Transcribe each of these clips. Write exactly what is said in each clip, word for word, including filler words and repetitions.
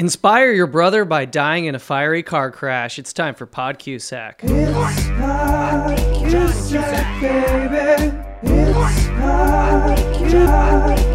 Inspire your brother by dying in a fiery car crash. It's time for Pod Cusack. It's Pod Cusack, baby. It's Pod Cusack.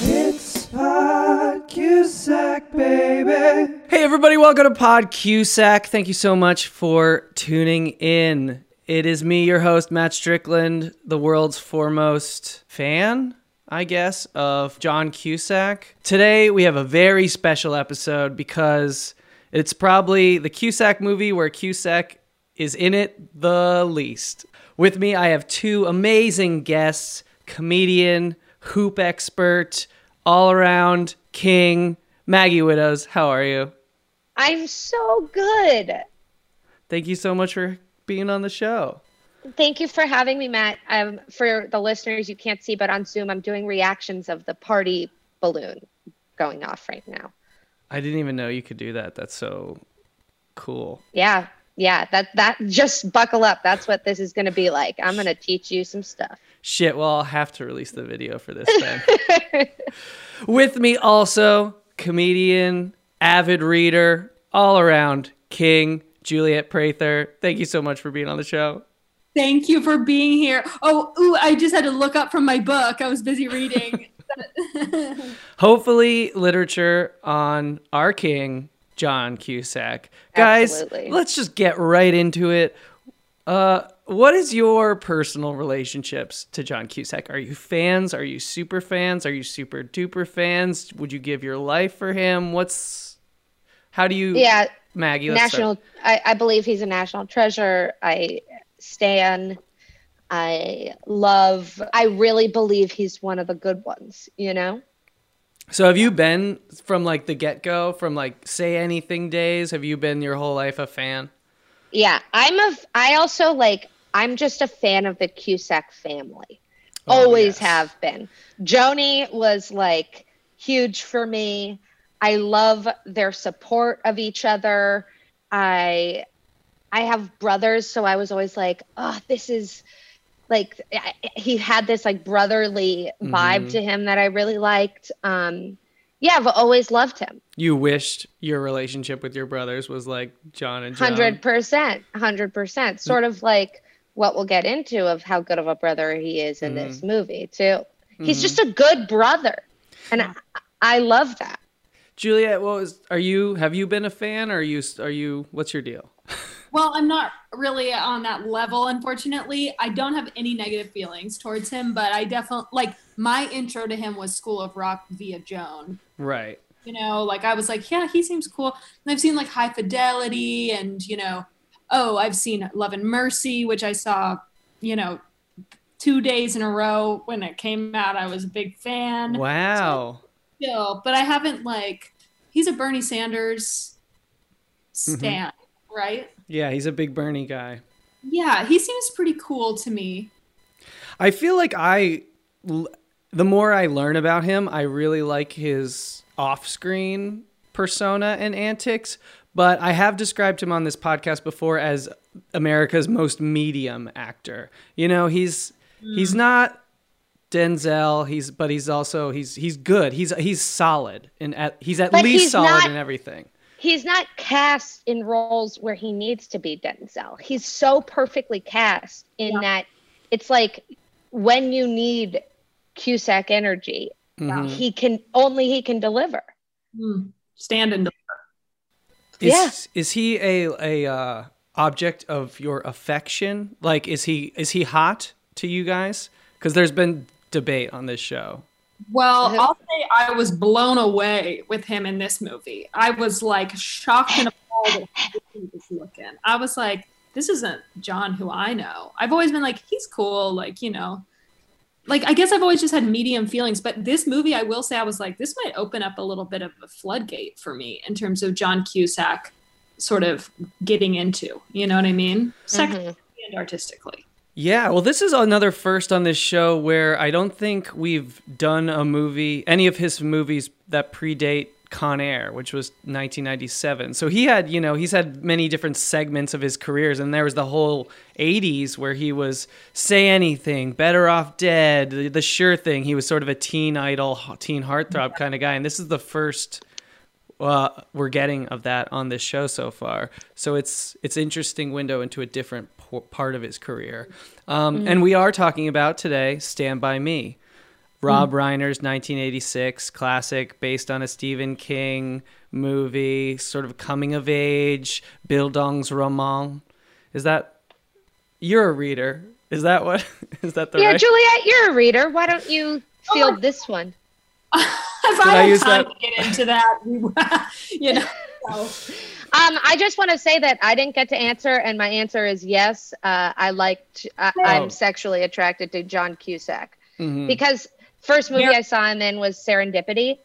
It's Pod Cusack, baby. Hey, everybody. Welcome to Pod Cusack. Thank you so much for tuning in. It is me, your host, Matt Strickland, the world's foremost fan, I guess, of John Cusack. Today, we have a very special episode because it's probably the Cusack movie where Cusack is in it the least. With me, I have two amazing guests, comedian, hoop expert, all-around king, Maggie Widows. How are you? I'm so good. Thank you so much for being on the show. Thank you for having me, Matt. Um, for the listeners, you can't see, but on Zoom, I'm doing reactions of the party balloon going off right now. I didn't even know you could do that. That's so cool. Yeah, yeah. That that just buckle up. That's what this is going to be like. I'm going to teach you some stuff. Shit. Well, I'll have to release the video for this then. With me also, comedian, avid reader, all around king, Juliet Prather. Thank you so much for being on the show. Thank you for being here. Oh, ooh, I just had to look up from my book. I was busy reading. Hopefully, literature on our king, John Cusack. Absolutely. Guys, let's just get right into it. Uh, what is your personal relationships to John Cusack? Are you fans? Are you super fans? Are you super duper fans? Would you give your life for him? What's, how do you, yeah, Maggie? Let's national. I, I believe he's a national treasure. I Stan, I love, I really believe he's one of the good ones, you know? So have you been from like the get-go, from like Say Anything days, have you been your whole life a fan? Yeah, I'm a, I also like, I'm just a fan of the Cusack family. Oh, always yes. have been. Joni was like huge for me. I love their support of each other. I... I have brothers, so I was always like, oh, this is like, I, he had this like brotherly vibe mm-hmm. to him that I really liked. Um, yeah, I've always loved him. You wished your relationship with your brothers was like John and John. one hundred percent, one hundred percent. Sort of like what we'll get into of how good of a brother he is in mm-hmm. this movie too. He's mm-hmm. just a good brother. And I, I love that. Juliet, what was, are you, have you been a fan or are you, are you, what's your deal? Well, I'm not really on that level, unfortunately. I don't have any negative feelings towards him, but I definitely, like, my intro to him was School of Rock via Joan. Right. You know, like, I was like, yeah, he seems cool. And I've seen, like, High Fidelity and, you know, oh, I've seen Love and Mercy, which I saw, you know, two days in a row when it came out. I was a big fan. Wow. So, but I haven't, like, he's a Bernie Sanders stan, mm-hmm. right? Yeah, he's a big Bernie guy. Yeah, he seems pretty cool to me. I feel like I, the more I learn about him, I really like his off-screen persona and antics. But I have described him on this podcast before as America's most medium actor. You know, he's mm. he's not Denzel. He's but he's also he's he's good. He's he's solid and at, he's at but least he's solid not- in everything. He's not cast in roles where he needs to be Denzel. He's so perfectly cast in yeah. that it's like when you need Cusack energy, mm-hmm. he can only he can deliver. Mm. Stand and deliver. Is, yeah. is he a a uh, object of your affection? Like, is he is he hot to you guys? Because there's been debate on this show. Well, I'll say I was blown away with him in this movie. I was like shocked and appalled at how he was looking. I was like, this isn't John who I know. I've always been like, he's cool. Like, you know, like, I guess I've always just had medium feelings, but this movie, I will say, I was like, this might open up a little bit of a floodgate for me in terms of John Cusack sort of getting into, you know what I mean? Sexually mm-hmm. and artistically. Yeah, well, this is another first on this show where I don't think we've done a movie, any of his movies that predate Con Air, which was nineteen ninety-seven. So he had, you know, he's had many different segments of his careers, and there was the whole eighties where he was Say Anything, Better Off Dead, The, the Sure Thing. He was sort of a teen idol, teen heartthrob kind of guy, and this is the first uh, we're getting of that on this show so far. So it's it's interesting window into a different po- part of his career. Um, mm-hmm. And we are talking about today, Stand By Me. Rob Reiner's nineteen eighty-six classic, based on a Stephen King movie, sort of coming of age, Bildungsroman. Is that, you're a reader. Is that what, is that the Yeah, right? Juliet, you're a reader. Why don't you field oh this one? If I, I have time that? to get into that, you know. So. Um, I just want to say that I didn't get to answer, and my answer is yes. Uh, I liked, I, oh. I'm sexually attracted to John Cusack. Mm-hmm. Because first movie yep. I saw him in was Serendipity,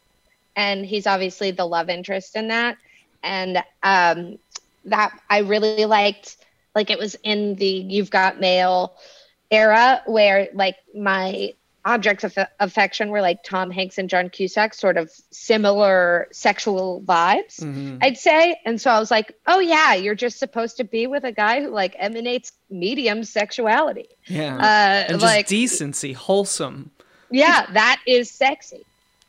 and he's obviously the love interest in that. And um, that I really liked, like it was in the You've Got Mail era where like my objects of affection were like Tom Hanks and John Cusack, sort of similar sexual vibes, mm-hmm. I'd say. And so I was like, oh yeah, you're just supposed to be with a guy who like emanates medium sexuality. Yeah, uh, and just like, decency, wholesome. Yeah, that is sexy.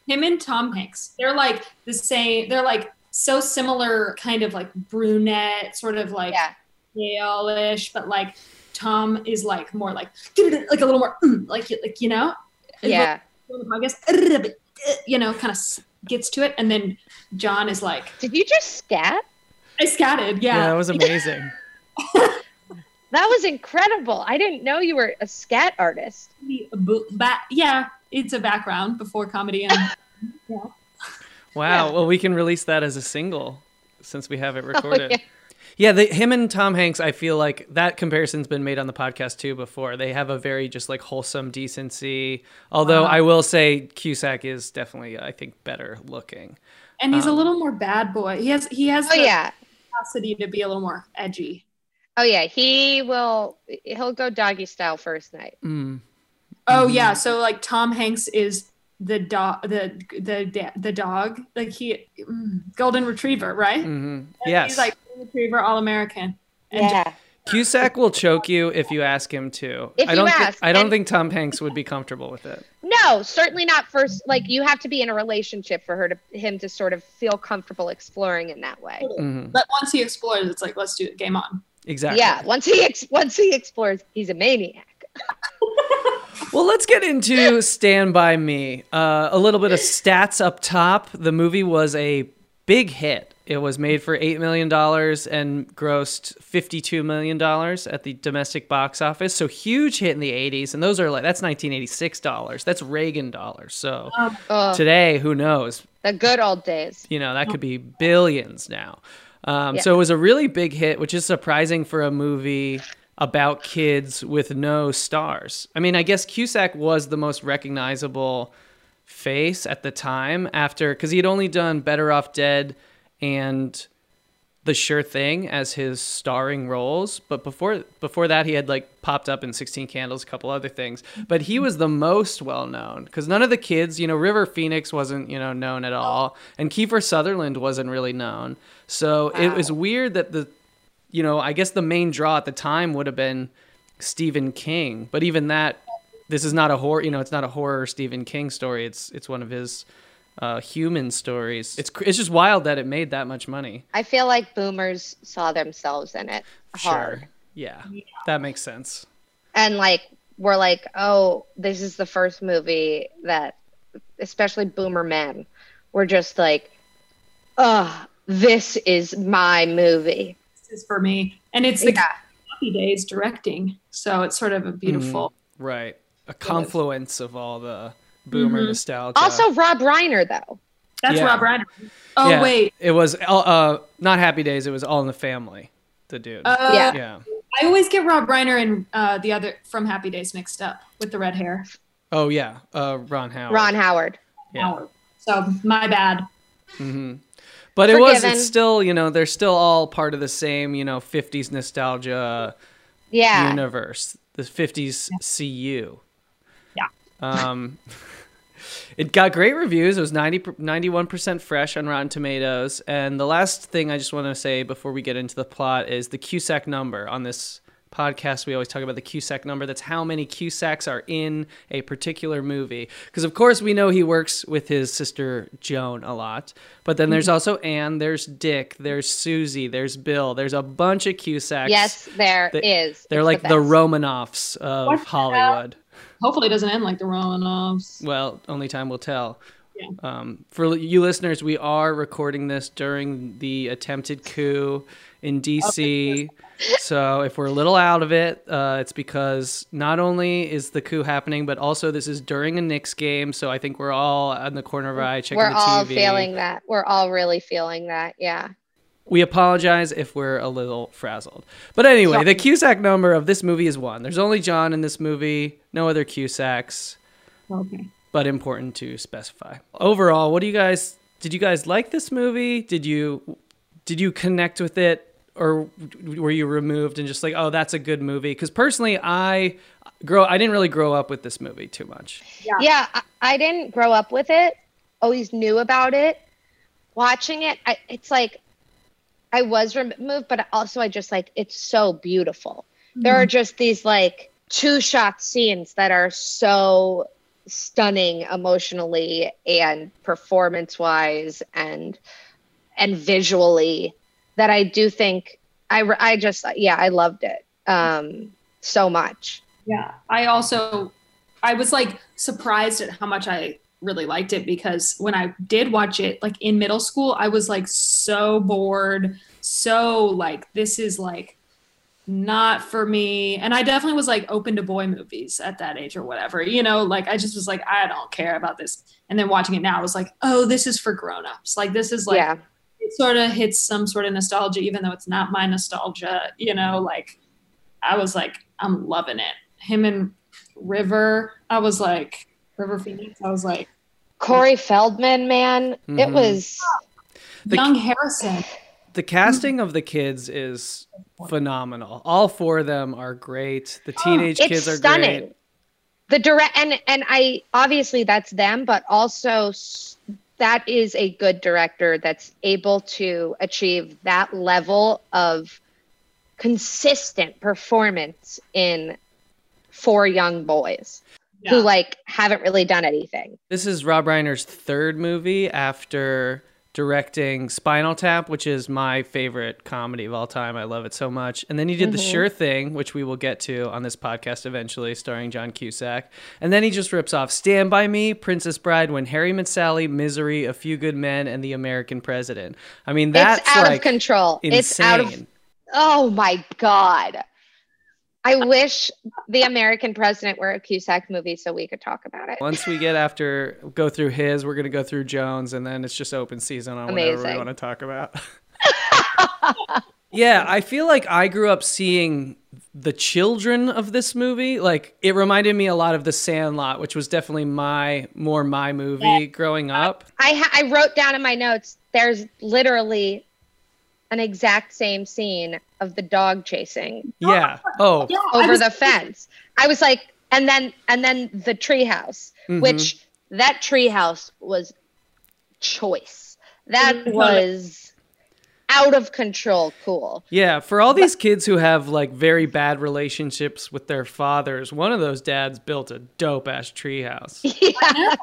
Him and Tom Hanks, they're like the same, they're like so similar, kind of like brunette, sort of like yeah. pale-ish, but like Tom is like more like, like a little more, like, like you know? Yeah. I guess, you know, kind of gets to it. And then John is like. Did you just scat? I scatted, yeah. Yeah, that was amazing. That was incredible. I didn't know you were a scat artist. Yeah, it's a background before comedy. And yeah. Wow. Yeah. Well, we can release that as a single since we have it recorded. Oh, yeah. Yeah, the, him and Tom Hanks, I feel like that comparison's been made on the podcast too before. They have a very just like wholesome decency. Although wow. I will say Cusack is definitely, I think, better looking. And he's um, a little more bad boy. He has he has oh, the yeah. capacity to be a little more edgy. Oh yeah, he will. He'll go doggy style first night. Mm. Oh mm-hmm. yeah, so like Tom Hanks is the dog, the the the dog, like he golden retriever, right? Mm-hmm. Yes, he's like. Retriever, all-American. And yeah. Cusack will choke you if you ask him to. If I don't you ask. Th- I don't and- think Tom Hanks would be comfortable with it. No, certainly not first. Like, you have to be in a relationship for her to him to sort of feel comfortable exploring in that way. Mm-hmm. But once he explores, it's like, let's do it. Game on. Exactly. Yeah, once he ex- once he explores, he's a maniac. Well, let's get into Stand By Me. Uh, a little bit of stats up top. The movie was a big hit. It was made for eight million dollars and grossed fifty-two million dollars at the domestic box office. So huge hit in the eighties. And those are like, that's nineteen eighty-six dollars. That's Reagan dollars. So uh, uh, today, who knows? The good old days. You know, that could be billions now. Um, yeah. So it was a really big hit, which is surprising for a movie about kids with no stars. I mean, I guess Cusack was the most recognizable face at the time after, because he'd only done Better Off Dead and The Sure Thing as his starring roles. But before before that, he had like popped up in sixteen Candles, a couple other things. But he was the most well-known because none of the kids, you know, River Phoenix wasn't, you know, known at all. And Kiefer Sutherland wasn't really known. So wow. It was weird that the, you know, I guess the main draw at the time would have been Stephen King. But even that, this is not a horror, you know, it's not a horror Stephen King story. It's it's one of his... Uh, human stories. It's it's just wild that it made that much money. I feel like boomers saw themselves in it hard. Sure. Yeah. yeah. That makes sense. And like we're like, oh, this is the first movie that, especially boomer men, were just like, oh, this is my movie. This is for me. And it's the yeah. happy days directing. So it's sort of a beautiful. Mm-hmm. Right. A confluence of all the boomer mm-hmm. nostalgia. Also Rob Reiner though. That's yeah. Rob Reiner. Oh yeah. wait. It was uh not Happy Days, it was All in the Family, the dude. Uh, yeah. yeah. I always get Rob Reiner and uh the other from Happy Days mixed up with the red hair. Oh yeah. Uh Ron Howard. Ron Howard. Yeah. Howard. So my bad. Mm-hmm. But Forgiven. It was it's still, you know, they're still all part of the same, you know, fifties nostalgia yeah. universe. The fifties yeah. C U. Yeah. Um It got great reviews. It was ninety, ninety-one percent fresh on Rotten Tomatoes. And the last thing I just want to say before we get into the plot is the Cusack number. On this podcast, we always talk about the Cusack number. That's how many Cusacks are in a particular movie. Because, of course, we know he works with his sister Joan a lot. But then there's also Anne, there's Dick, there's Susie, there's Bill. There's a bunch of Cusacks. Yes, there that, is. They're it's like the, the Romanoffs of What's Hollywood. Hopefully it doesn't end like the Romanoffs. Well, only time will tell. Yeah. Um, for you listeners, we are recording this during the attempted coup in D C. So if we're a little out of it, uh, it's because not only is the coup happening, but also this is during a Knicks game. So I think we're all on the corner of our eye checking the T V. We're all feeling that. We're all really feeling that. Yeah. We apologize if we're a little frazzled. But anyway, yeah. The Cusack number of this movie is one. There's only John in this movie. No other Cusacks. Okay. But important to specify. Overall, what do you guys, did you guys like this movie? Did you, did you connect with it? Or were you removed and just like, oh, that's a good movie? Because personally, I grow, I didn't really grow up with this movie too much. Yeah, yeah I, I didn't grow up with it. Always knew about it. Watching it, I, it's like, I was removed, but also I just like, it's so beautiful. Mm-hmm. There are just these like two shot scenes that are so stunning emotionally and performance wise and, and visually that I do think I, I just, yeah, I loved it um, so much. Yeah. I also, I was like surprised at how much I really liked it, because when I did watch it, like in middle school, I was like so bored. So like, this is like not for me. And I definitely was like open to boy movies at that age or whatever, you know, like I just was like, I don't care about this. And then watching it now, I was like, oh, this is for grownups. Like this is like, yeah. It sort of hits some sort of nostalgia, even though it's not my nostalgia, you know, like I was like, I'm loving it. Him and River, I was like, River Phoenix, I was like. Corey Feldman, man, mm-hmm. It was. The young Harrison. The casting of the kids is phenomenal. All four of them are great. The teenage oh, kids are stunning. Great. The direct and, and I, obviously that's them, but also st- that is a good director that's able to achieve that level of consistent performance in four young boys yeah. who like haven't really done anything. This is Rob Reiner's third movie after directing Spinal Tap, which is my favorite comedy of all time. I love it so much. And then he did mm-hmm. The Sure Thing, which we will get to on this podcast eventually, starring John Cusack. And then he just rips off Stand By Me, Princess Bride, When Harry Met Sally, Misery, A Few Good Men, and The American President. I mean, that's it's out like of control. Insane. It's out of. Oh my God. I wish The American President were a Cusack movie so we could talk about it. Once we get after, go through his, we're going to go through Jones, and then it's just open season on Amazing. Whatever we want to talk about. Yeah, I feel like I grew up seeing the children of this movie. Like, it reminded me a lot of The Sandlot, which was definitely my, more my movie yeah. growing up. I, I wrote down in my notes, there's literally an exact same scene of the dog chasing yeah oh yeah, over was, the fence. I was like, and then and then the treehouse, mm-hmm. which that treehouse was choice. That was out of control cool. Yeah, for all these kids who have like very bad relationships with their fathers, one of those dads built a dope ass treehouse. Yeah.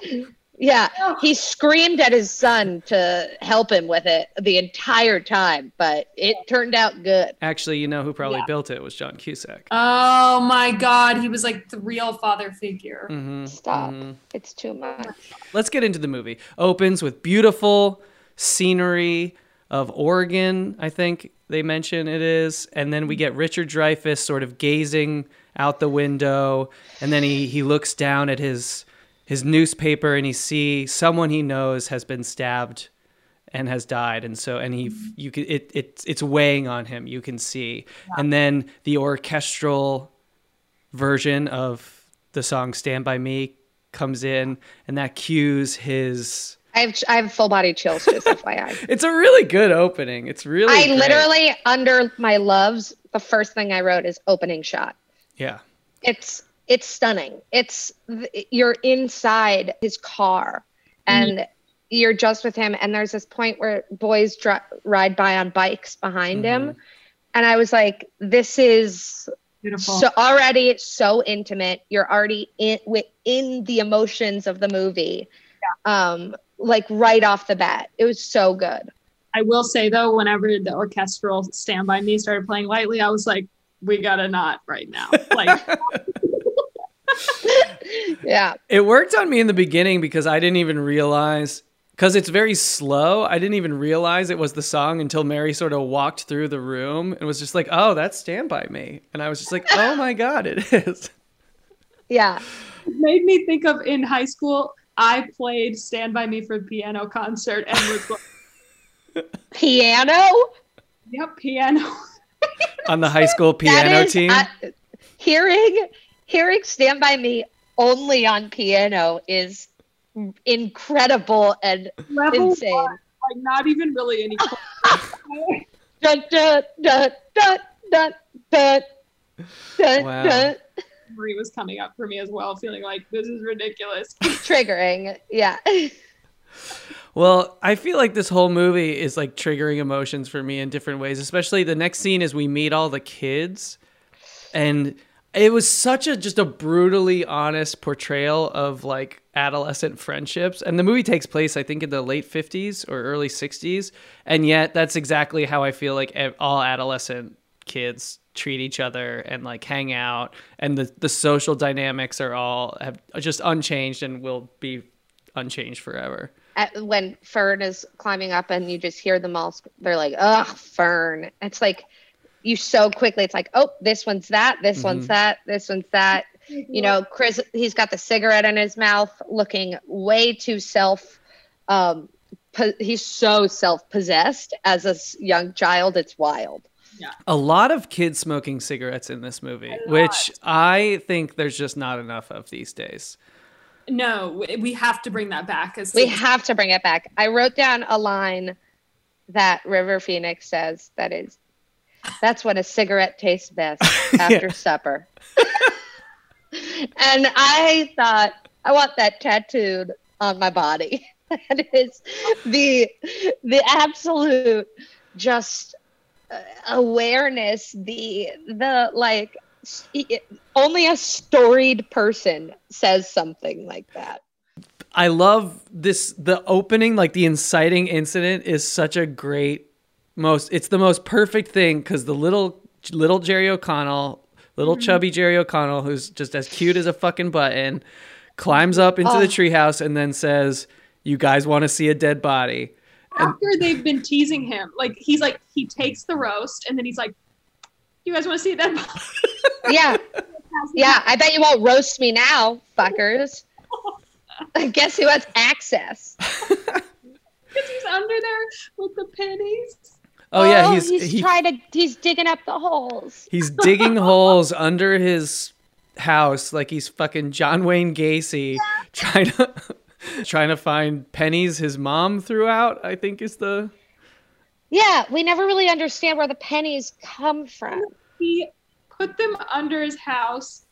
Yeah, he screamed at his son to help him with it the entire time, but it turned out good. Actually, you know who probably yeah. built it was John Cusack. Oh my God, he was like the real father figure. Mm-hmm. Stop, mm-hmm. It's too much. Let's get into the movie. Opens with beautiful scenery of Oregon, I think they mention it is, and then we get Richard Dreyfuss sort of gazing out the window, and then he, he looks down at his... his newspaper, and he see someone he knows has been stabbed and has died, and so and he you can it it's it's weighing on him. You can see, yeah. And then the orchestral version of the song "Stand By Me" comes in, and that cues his. I have I have full body chills. Just F Y I, it's a really good opening. It's really. I great. Literally under my loves. The first thing I wrote is opening shot. Yeah. It's. it's stunning. It's, you're inside his car and mm-hmm. you're just with him. And there's this point where boys dr- ride by on bikes behind mm-hmm. him. And I was like, this is beautiful. So already it's so intimate. You're already in within the emotions of the movie. Yeah. Um, like right off the bat, it was so good. I will say though, whenever the orchestral Stand By Me started playing lightly, I was like, we gotta not right now. Like, yeah, it worked on me in the beginning because I didn't even realize, because it's very slow. I didn't even realize it was the song until Mary sort of walked through the room and was just like, oh, that's Stand By Me. And I was just like, oh my God, it is. Yeah. It made me think of in high school, I played Stand By Me for a piano concert and was like, piano? Yep, piano. On the high school piano is, team? Uh, hearing hearing Stand By Me only on piano is incredible and level insane. One, like not even really any dun, dun, dun, dun, dun, dun, dun, wow. Dun. Marie was coming up for me as well, feeling like this is ridiculous. Triggering, yeah. Well, I feel like this whole movie is like triggering emotions for me in different ways, especially the next scene is we meet all the kids. And it was such a just a brutally honest portrayal of like adolescent friendships. And the movie takes place, I think, in the late fifties or early sixties. And yet that's exactly how I feel like all adolescent kids treat each other and like hang out. And the, the social dynamics are all have just unchanged and will be unchanged forever. At, when Fern is climbing up and you just hear them all, they're like, "Ugh, Fern." It's like you so quickly, it's like, oh, this one's that, this mm-hmm. one's that, this one's that. You know, Chris, he's got the cigarette in his mouth, looking way too self, um, po- he's so self-possessed as a young child. It's wild. Yeah. A lot of kids smoking cigarettes in this movie, which I think there's just not enough of these days. No, we have to bring that back. As we have to bring it back. I wrote down a line that River Phoenix says that is, that's when a cigarette tastes best after yeah. supper. And I thought, I want that tattooed on my body. That is the, the absolute just awareness, the, the like, only a storied person says something like that. I love this. The opening, like the inciting incident is such a great most. It's the most perfect thing because the little, little Jerry O'Connell, little mm-hmm. chubby Jerry O'Connell, who's just as cute as a fucking button, climbs up into oh. the treehouse and then says, "You guys want to see a dead body?" After and- they've been teasing him. Like he's like, he takes the roast and then he's like, "You guys want to see a dead body?" Yeah. Yeah. I bet you won't roast me now, fuckers. Guess who has access? Because he's under there with the pennies. Oh, oh yeah. He's, he's he, trying to, he's digging up the holes. He's digging holes under his house. Like he's fucking John Wayne Gacy yeah. trying to, trying to find pennies his mom threw out, I think is the. Yeah. We never really understand where the pennies come from. He, put them under his house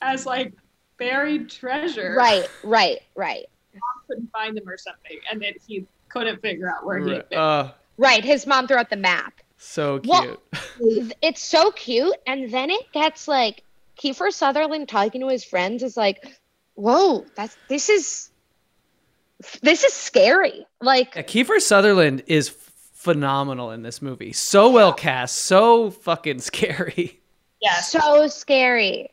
as like buried treasure. Right, right, right. His mom couldn't find them or something, and then he couldn't figure out where right. he had been. Uh, right, his mom threw out the map. So cute. Well, it's so cute, and then it gets like Kiefer Sutherland talking to his friends is like, "Whoa, that's this is this is scary." Like yeah, Kiefer Sutherland is phenomenal in this movie. So well cast, so fucking scary. Yeah. So scary.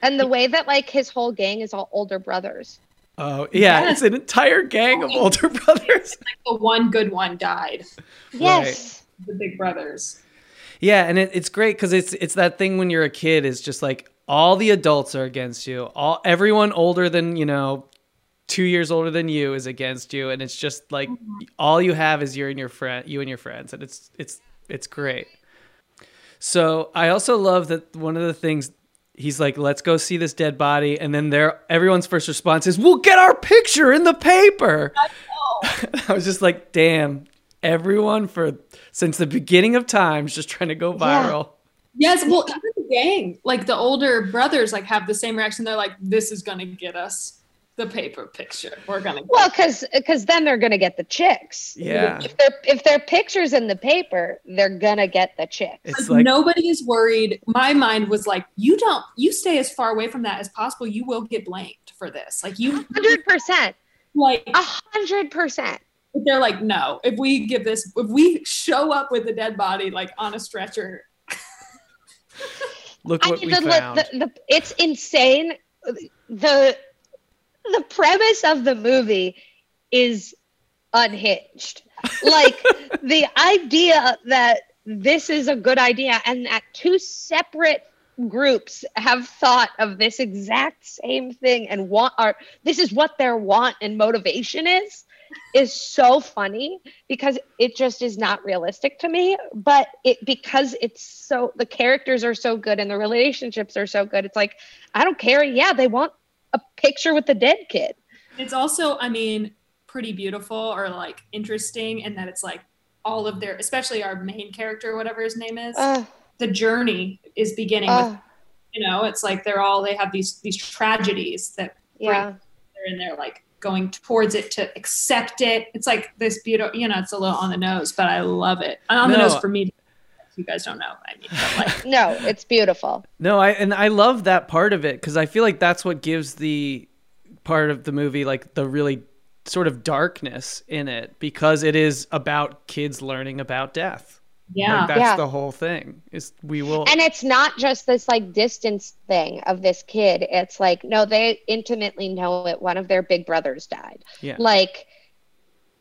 And the way that like his whole gang is all older brothers. Oh, yeah. Yes. It's an entire gang of older brothers. It's like the one good one died. Yes. Right. The big brothers. Yeah. And it, it's great because it's it's that thing when you're a kid is just like all the adults are against you. All everyone older than, you know, two years older than you is against you. And it's just like mm-hmm. all you have is you and your friend, you and your friends. And it's it's it's great. So I also love that one of the things he's like, "Let's go see this dead body," and then there, everyone's first response is, "We'll get our picture in the paper." I know. I was just like, "Damn!" Everyone for since the beginning of time is just trying to go viral. Yes, well, even the gang, like the older brothers, like have the same reaction. They're like, "This is gonna get us the paper picture. We're gonna." Get well, because because then they're gonna get the chicks. Yeah. If their if their picture's in the paper, they're gonna get the chicks. It's like, like nobody is worried. My mind was like, "You don't. You stay as far away from that as possible. You will get blamed for this. Like you, hundred percent. Like a hundred percent." They're like, no, if we give this, if we show up with a dead body, like on a stretcher. Look what I mean, we the, found. The, the, it's insane. The, the premise of the movie is unhinged. Like the idea that this is a good idea and that two separate groups have thought of this exact same thing and want are this is what their want and motivation is. Is so funny because it just is not realistic to me, but it because it's so the characters are so good and the relationships are so good. It's like, I don't care. Yeah, they want a picture with the dead kid. It's also, I mean, pretty beautiful or like interesting in that it's like all of their, especially our main character, whatever his name is, uh, the journey is beginning. Uh, with, you know, it's like they're all they have these these tragedies that yeah, bring, they're in there like. Going towards it to accept it. It's like this beautiful, you know, it's a little on the nose, but I love it. On no. the nose for me, you guys don't know. I mean, like. No, it's beautiful. No, I, and I love that part of it. Cause I feel like that's what gives the part of the movie, like the really sort of darkness in it, because it is about kids learning about death. Yeah. Like that's yeah. the whole thing is we will. And it's not just this like distance thing of this kid. It's like, no, they intimately know it. One of their big brothers died. Yeah. Like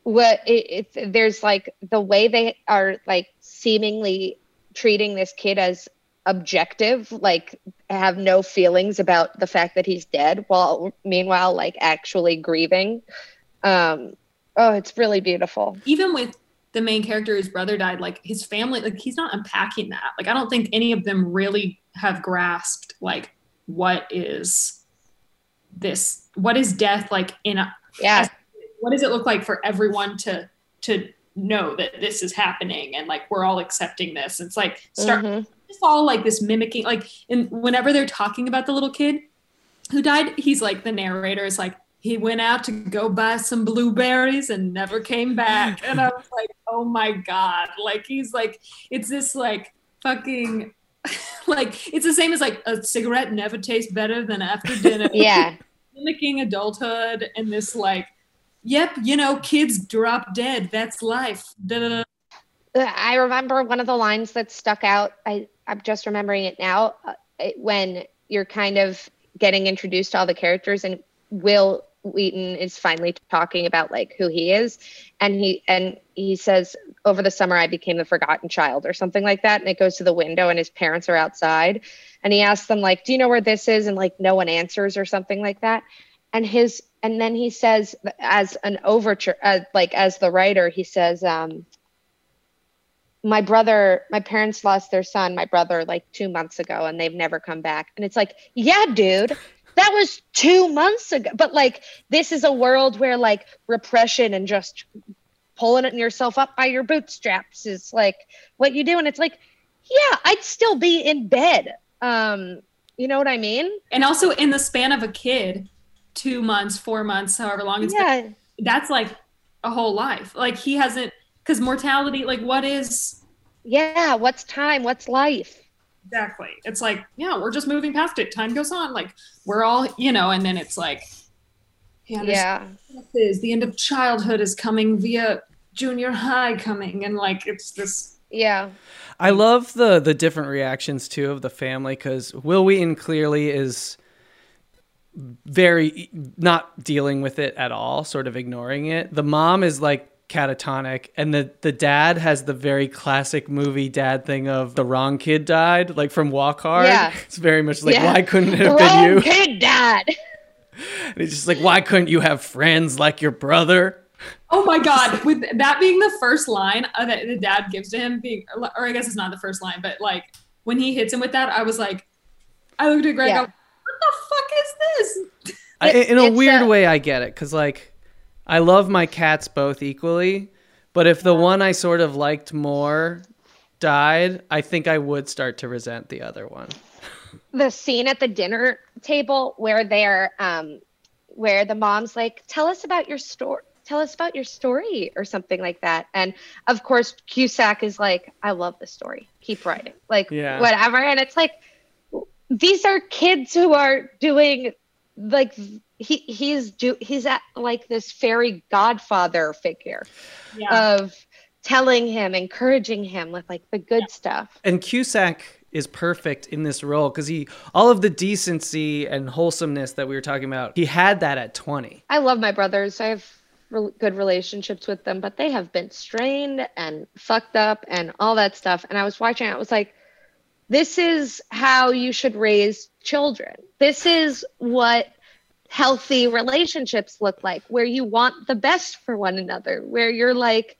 what it, it, there's like the way they are like seemingly treating this kid as objective, like have no feelings about the fact that he's dead while meanwhile, like actually grieving. Um, oh, it's really beautiful. Even with, the main character whose brother died, like his family, like he's not unpacking that. Like I don't think any of them really have grasped like what is this, what is death like in a, yeah. what does it look like for everyone to to know that this is happening and like we're all accepting this. It's like start mm-hmm. it's all like this mimicking, like and whenever they're talking about the little kid who died, he's like the narrator is like, he went out to go buy some blueberries and never came back. And I was like, oh my God. Like, he's like, it's this like fucking, like, it's the same as like a cigarette never tastes better than after dinner. Yeah. Mimicking adulthood and this like, yep, you know, kids drop dead. That's life. Da-da-da. I remember one of the lines that stuck out. I, I'm just remembering it now. Uh, it, when you're kind of getting introduced to all the characters and Wil Wheaton is finally talking about like who he is, and he and he says, over the summer I became the forgotten child or something like that, and it goes to the window and his parents are outside and he asks them like, do you know where this is? And like no one answers or something like that, and his and then he says as an overture uh, like as the writer he says um my brother, my parents lost their son, my brother, like two months ago and they've never come back. And it's like, yeah dude, that was two months ago. But like, this is a world where like repression and just pulling it and yourself up by your bootstraps is like what you do. And it's like, yeah, I'd still be in bed. Um, you know what I mean? And also in the span of a kid, two months, four months, however long it's yeah. been, that's like a whole life. Like he hasn't, because mortality, like what is? Yeah. What's time? What's life? Exactly. It's like, yeah, we're just moving past it. Time goes on. Like we're all, you know, and then it's like, yeah, yeah. the end of childhood is coming via junior high coming. And like, it's this. Yeah. I love the, the different reactions too of the family. Cause Wil Wheaton clearly is very not dealing with it at all, sort of ignoring it. The mom is like catatonic, and the the dad has the very classic movie dad thing of the wrong kid died, like from Walk Hard. Yeah. It's very much like, yeah. why couldn't it the have been you? Wrong kid died. And he's just like, why couldn't you have friends like your brother? Oh my God! With that being the first line that the dad gives to him, being or I guess it's not the first line, but like when he hits him with that, I was like, I looked at Greg, yeah. I go, what the fuck is this? I, in a weird a- way, I get it, because like. I love my cats both equally, but if the one I sort of liked more died, I think I would start to resent the other one. The scene at the dinner table where they're, um, where the mom's like, tell us about your story, tell us about your story or something like that. And of course, Cusack is like, I love this story. Keep writing, like yeah. whatever. And it's like, these are kids who are doing like, he he's do he's at like this fairy godfather figure yeah. of telling him, encouraging him with like the good yeah. stuff. And Cusack is perfect in this role because he, all of the decency and wholesomeness that we were talking about, he had that at twenty. I love my brothers. I have re- good relationships with them, but they have been strained and fucked up and all that stuff. And I was watching, I was like, this is how you should raise children. This is what healthy relationships look like, where you want the best for one another, where you're like,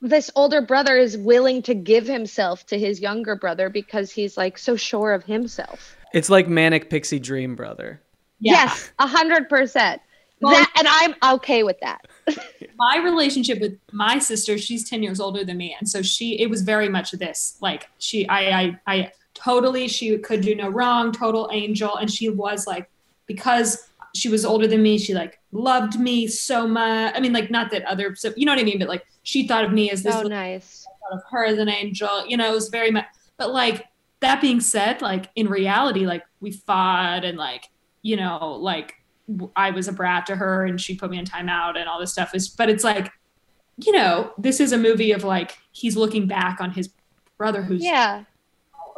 this older brother is willing to give himself to his younger brother because he's like so sure of himself. It's like Manic Pixie Dream Brother. Yeah. Yes, a hundred percent. That, and I'm okay with that. My relationship with my sister, she's ten years older than me. And so she, it was very much this, like she, I, I, I totally, she could do no wrong, total angel. And she was like, because she was older than me, she like loved me so much. I mean, like not that other, so, you know what I mean? But like, she thought of me as this, oh, nice. I thought of her as an angel, you know, it was very much, but like, that being said, like in reality, like we fought and like, you know, like, I was a brat to her and she put me in timeout and all this stuff is, but it's like, you know, this is a movie of like, he's looking back on his brother who's, yeah.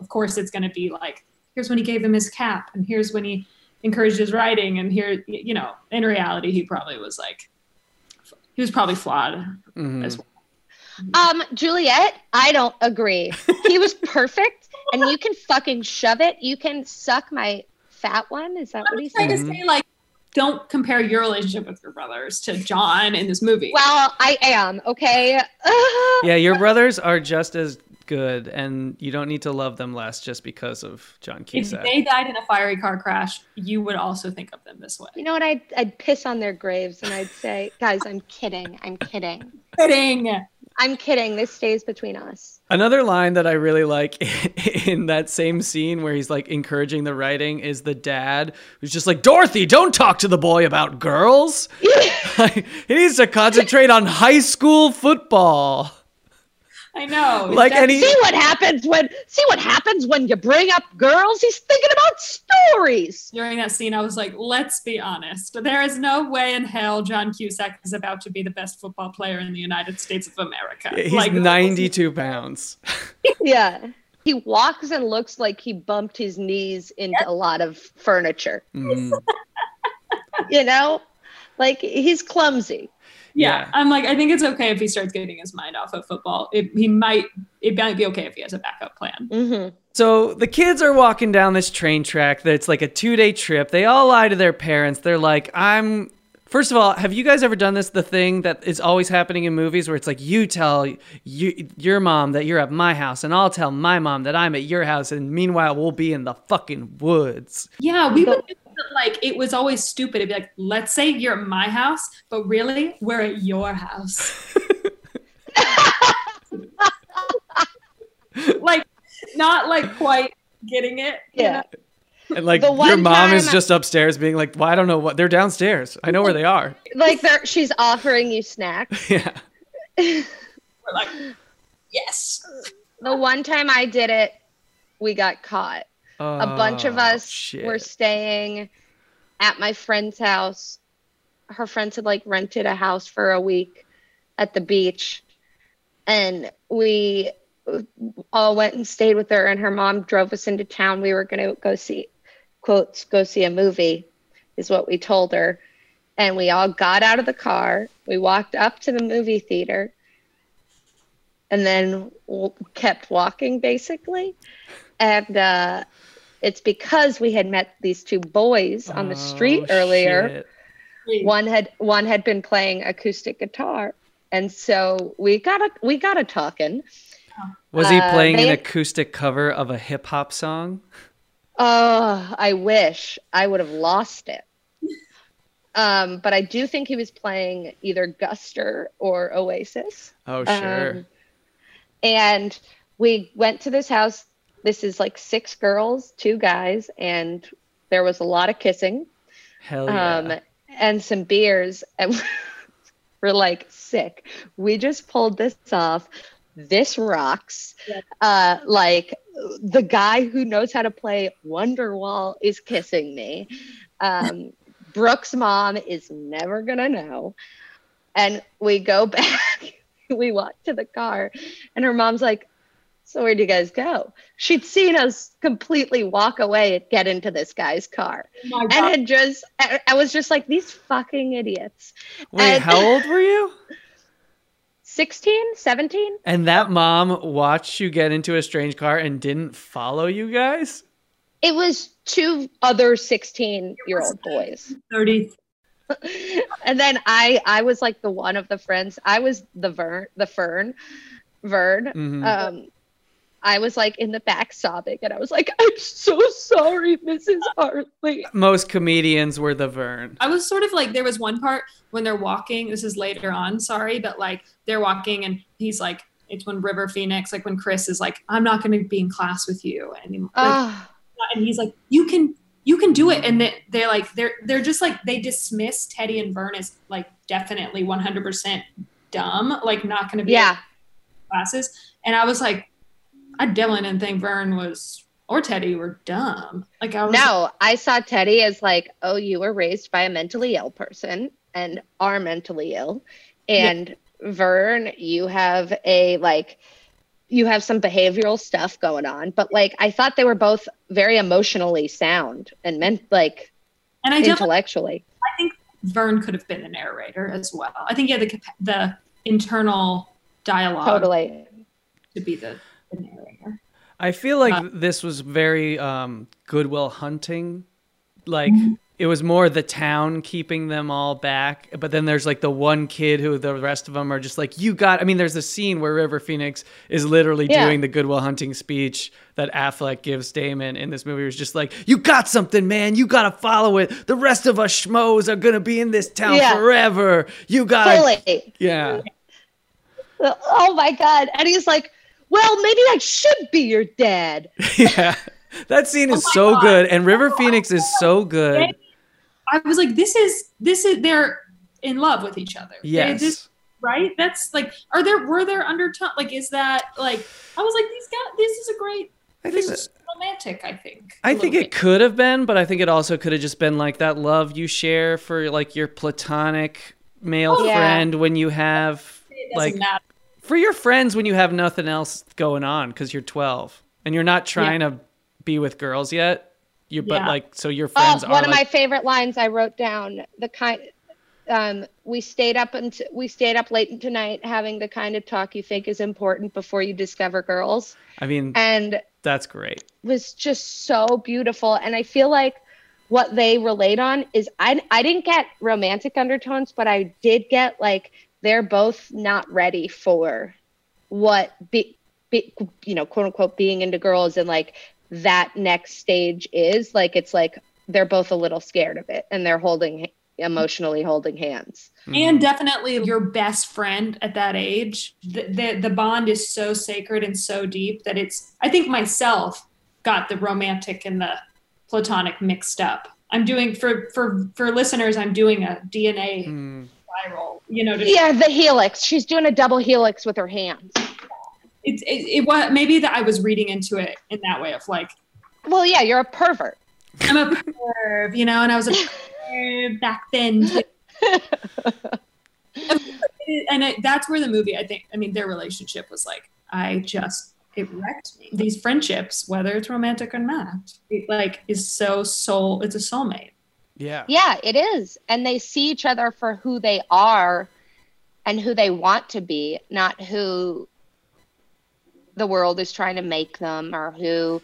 of course it's going to be like, here's when he gave him his cap and here's when he encouraged his writing. And here, you know, in reality, he probably was like, he was probably flawed mm-hmm. as well. Um, Juliet, I don't agree. He was perfect and you can fucking shove it. You can suck my fat one. Is that I'm what he said? Mm-hmm. Like, don't compare your relationship with your brothers to John in this movie. Well, I am, okay? Yeah, your brothers are just as good, and you don't need to love them less just because of John Cusack. If they died in a fiery car crash, you would also think of them this way. You know what? I'd, I'd piss on their graves, and I'd say, guys, I'm kidding. I'm kidding. Kidding. I'm kidding. This stays between us. Another line that I really like in that same scene where he's like encouraging the writing is the dad who's just like, Dorothy, don't talk to the boy about girls. Like, he needs to concentrate on high school football. I know. Like, and he, see what happens when see what happens when you bring up girls. He's thinking about stories. During that scene, I was like, let's be honest. There is no way in hell John Cusack is about to be the best football player in the United States of America. Yeah, he's like ninety-two pounds. Yeah. He walks and looks like he bumped his knees into yep. a lot of furniture. Mm. You know? Like, he's clumsy. Yeah. yeah, I'm like, I think it's okay if he starts getting his mind off of football. It, he might, it might be okay if he has a backup plan. Mm-hmm. So the kids are walking down this train track. That's like a two day trip. They all lie to their parents. They're like, I'm, first of all, have you guys ever done this? The thing that is always happening in movies where it's like, you tell you, your mom that you're at my house and I'll tell my mom that I'm at your house. And meanwhile, we'll be in the fucking woods. Yeah, we would. Like, it was always stupid. It'd be like, let's say you're at my house, but really, we're at your house. Like, not like quite getting it. Yeah. You know? And like, your mom is just upstairs being like, well, I don't know what, they're downstairs. I know where they are. Like, she's offering you snacks. Yeah. We're like, yes. The one time I did it, we got caught. Oh, a bunch of us shit. were staying at my friend's house. Her friends had like rented a house for a week at the beach. And we all went and stayed with her and her mom drove us into town. We were going to go see, quotes, go see a movie is what we told her. And we all got out of the car. We walked up to the movie theater and then kept walking basically. And uh, it's because we had met these two boys on the street oh, earlier. Shit. One had one had been playing acoustic guitar, and so we got a we got a talking. Was he playing uh, they, an acoustic cover of a hip hop song? Oh, I wish I would have lost it. Um, but I do think he was playing either Guster or Oasis. Oh, sure. Um, and we went to this house. This is like six girls, two guys, and there was a lot of kissing. Hell yeah. Um, and some beers. And we're like, sick. We just pulled this off. This rocks. Yep. Uh, like the guy who knows how to play Wonderwall is kissing me. Um, Brooke's mom is never going to know. And we go back. We walk to the car and her mom's like, so where'd you guys go? She'd seen us completely walk away and get into this guy's car. Oh and had just, I was just like, these fucking idiots. Wait, and how old were you? sixteen, seventeen. And that mom watched you get into a strange car and didn't follow you guys? It was two other sixteen-year-old boys. thirty. And then I, I was like the one of the friends. I was the Vern, the Fern, Vern. Mm-hmm. Um, I was like in the back sobbing, and I was like, "I'm so sorry, Missus Hartley." Most comedians were the Vern. I was sort of like, there was one part when they're walking. This is later on, sorry, but like they're walking, and he's like, "It's when River Phoenix, like when Chris is like, I'm not going to be in class with you," and he, like, and he's like, "You can." You can do it. And they, they're like, they're, they're just like, they dismiss Teddy and Vern as like definitely one hundred percent dumb, like not going to be yeah. in classes. And I was like, I definitely didn't think Vern was, or Teddy were dumb. Like I was No, like, I saw Teddy as like, oh, you were raised by a mentally ill person and are mentally ill. And yeah. Vern, you have a like, you have some behavioral stuff going on, but like, I thought they were both very emotionally sound and meant like and I intellectually. I think Vern could have been the narrator as well. I think he had the, the internal dialogue totally to be the, the narrator. I feel like um, this was very um, Good Will Hunting. Like it was more the town keeping them all back. But then there's like the one kid who the rest of them are just like, you got, I mean, there's a scene where River Phoenix is literally yeah. doing the Good Will Hunting speech that Affleck gives Damon in this movie. It was just like, you got something, man. You got to follow it. The rest of us schmoes are going to be in this town yeah. forever. You got to. Yeah. Oh my God. And he's like, well, maybe I should be your dad. Yeah. That scene is oh so God. good. And River oh, Phoenix is so good. I was like, this is, this is, they're in love with each other. Yes. They just, right. That's like, are there, were there undertone? Like, is that like, I was like, these guys, this is a great, I think this that, is romantic, I think. I think it bit. could have been, but I think it also could have just been like that love you share for like your platonic male oh, friend yeah. when you have like, matter. for your friends when you have nothing else going on because you're twelve and you're not trying yeah. to be with girls yet. You but yeah. like so your friends oh, are one of like, my favorite lines I wrote down, the kind um we stayed up and we stayed up late into night having the kind of talk you think is important before you discover girls. I mean, and that's great. Was just so beautiful. And I feel like what they relate on is I I didn't get romantic undertones, but I did get like they're both not ready for what be, be you know, quote unquote being into girls and like that next stage is like it's like they're both a little scared of it and they're holding emotionally holding hands and definitely your best friend at that age the, the the bond is so sacred and so deep that it's I think myself got the romantic and the platonic mixed up. I'm doing for for for listeners I'm doing a D N A mm. spiral, you know, to yeah the helix. She's doing a double helix with her hands. It, it, it was maybe that I was reading into it in that way of like, well, yeah, you're a pervert. I'm a perv, you know, and I was a perv back then. And I, that's where the movie, I think, I mean, their relationship was like, I just, it wrecked me. These friendships, whether it's romantic or not, it like is so soul, it's a soulmate. Yeah. Yeah, it is. And they see each other for who they are and who they want to be, not who the world is trying to make them or who,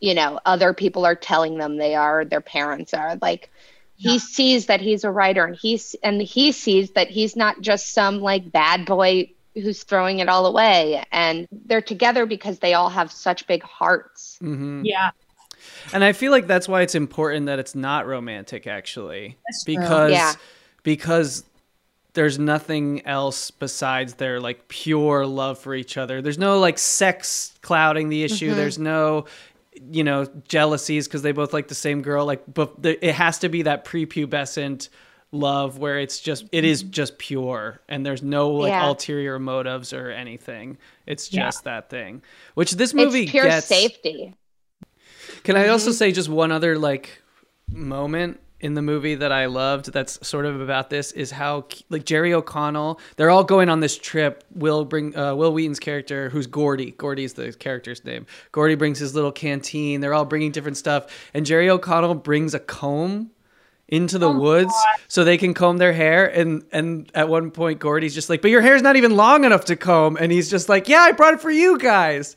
you know, other people are telling them they are, their parents are like, he yeah. sees that he's a writer and he's, and he sees that he's not just some like bad boy who's throwing it all away. And they're together because they all have such big hearts. Mm-hmm. Yeah. And I feel like that's why it's important that it's not romantic actually, that's because, yeah. because there's nothing else besides their like pure love for each other. There's no like sex clouding the issue. Mm-hmm. There's no, you know, jealousies because they both like the same girl. Like, but there, it has to be that prepubescent love where it's just, it is just pure and there's no like yeah. ulterior motives or anything. It's just yeah. that thing, which this movie it's pure gets. Safety. Can I also say just one other like moment in the movie that I loved that's sort of about this is how like Jerry O'Connell, they're all going on this trip. Will bring uh, Wil Wheaton's character, who's Gordy. Gordy's the character's name. Gordy brings his little canteen. They're all bringing different stuff. And Jerry O'Connell brings a comb into the oh woods so they can comb their hair. And and at one point, Gordy's just like, but your hair's not even long enough to comb. And he's just like, yeah, I brought it for you guys,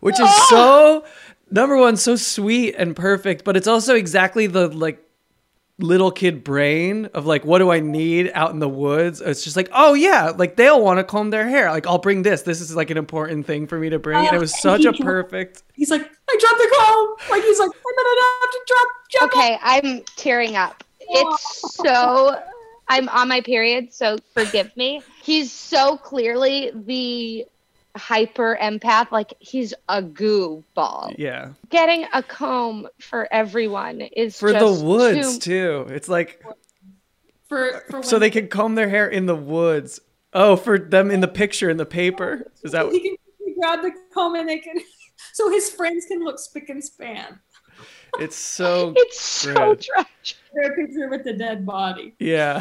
which is so... Number one, so sweet and perfect, but it's also exactly the like little kid brain of like, what do I need out in the woods? It's just like, oh yeah, like they'll want to comb their hair. Like I'll bring this. This is like an important thing for me to bring. Oh, and it was and such a dropped, perfect. He's like, I dropped the comb. Like he's like, I'm gonna have to drop. drop okay, it. I'm tearing up. It's so. I'm on my period, so forgive me. He's so clearly the hyper empath, like he's a goo ball. Yeah, getting a comb for everyone is for just the woods too, too. It's like for, for so they can comb their hair in the woods. Oh, for them in the picture in the paper. Is that what he can grab the comb and they can so his friends can look spick and span. It's so it's so trash. Their picture with the dead body. Yeah,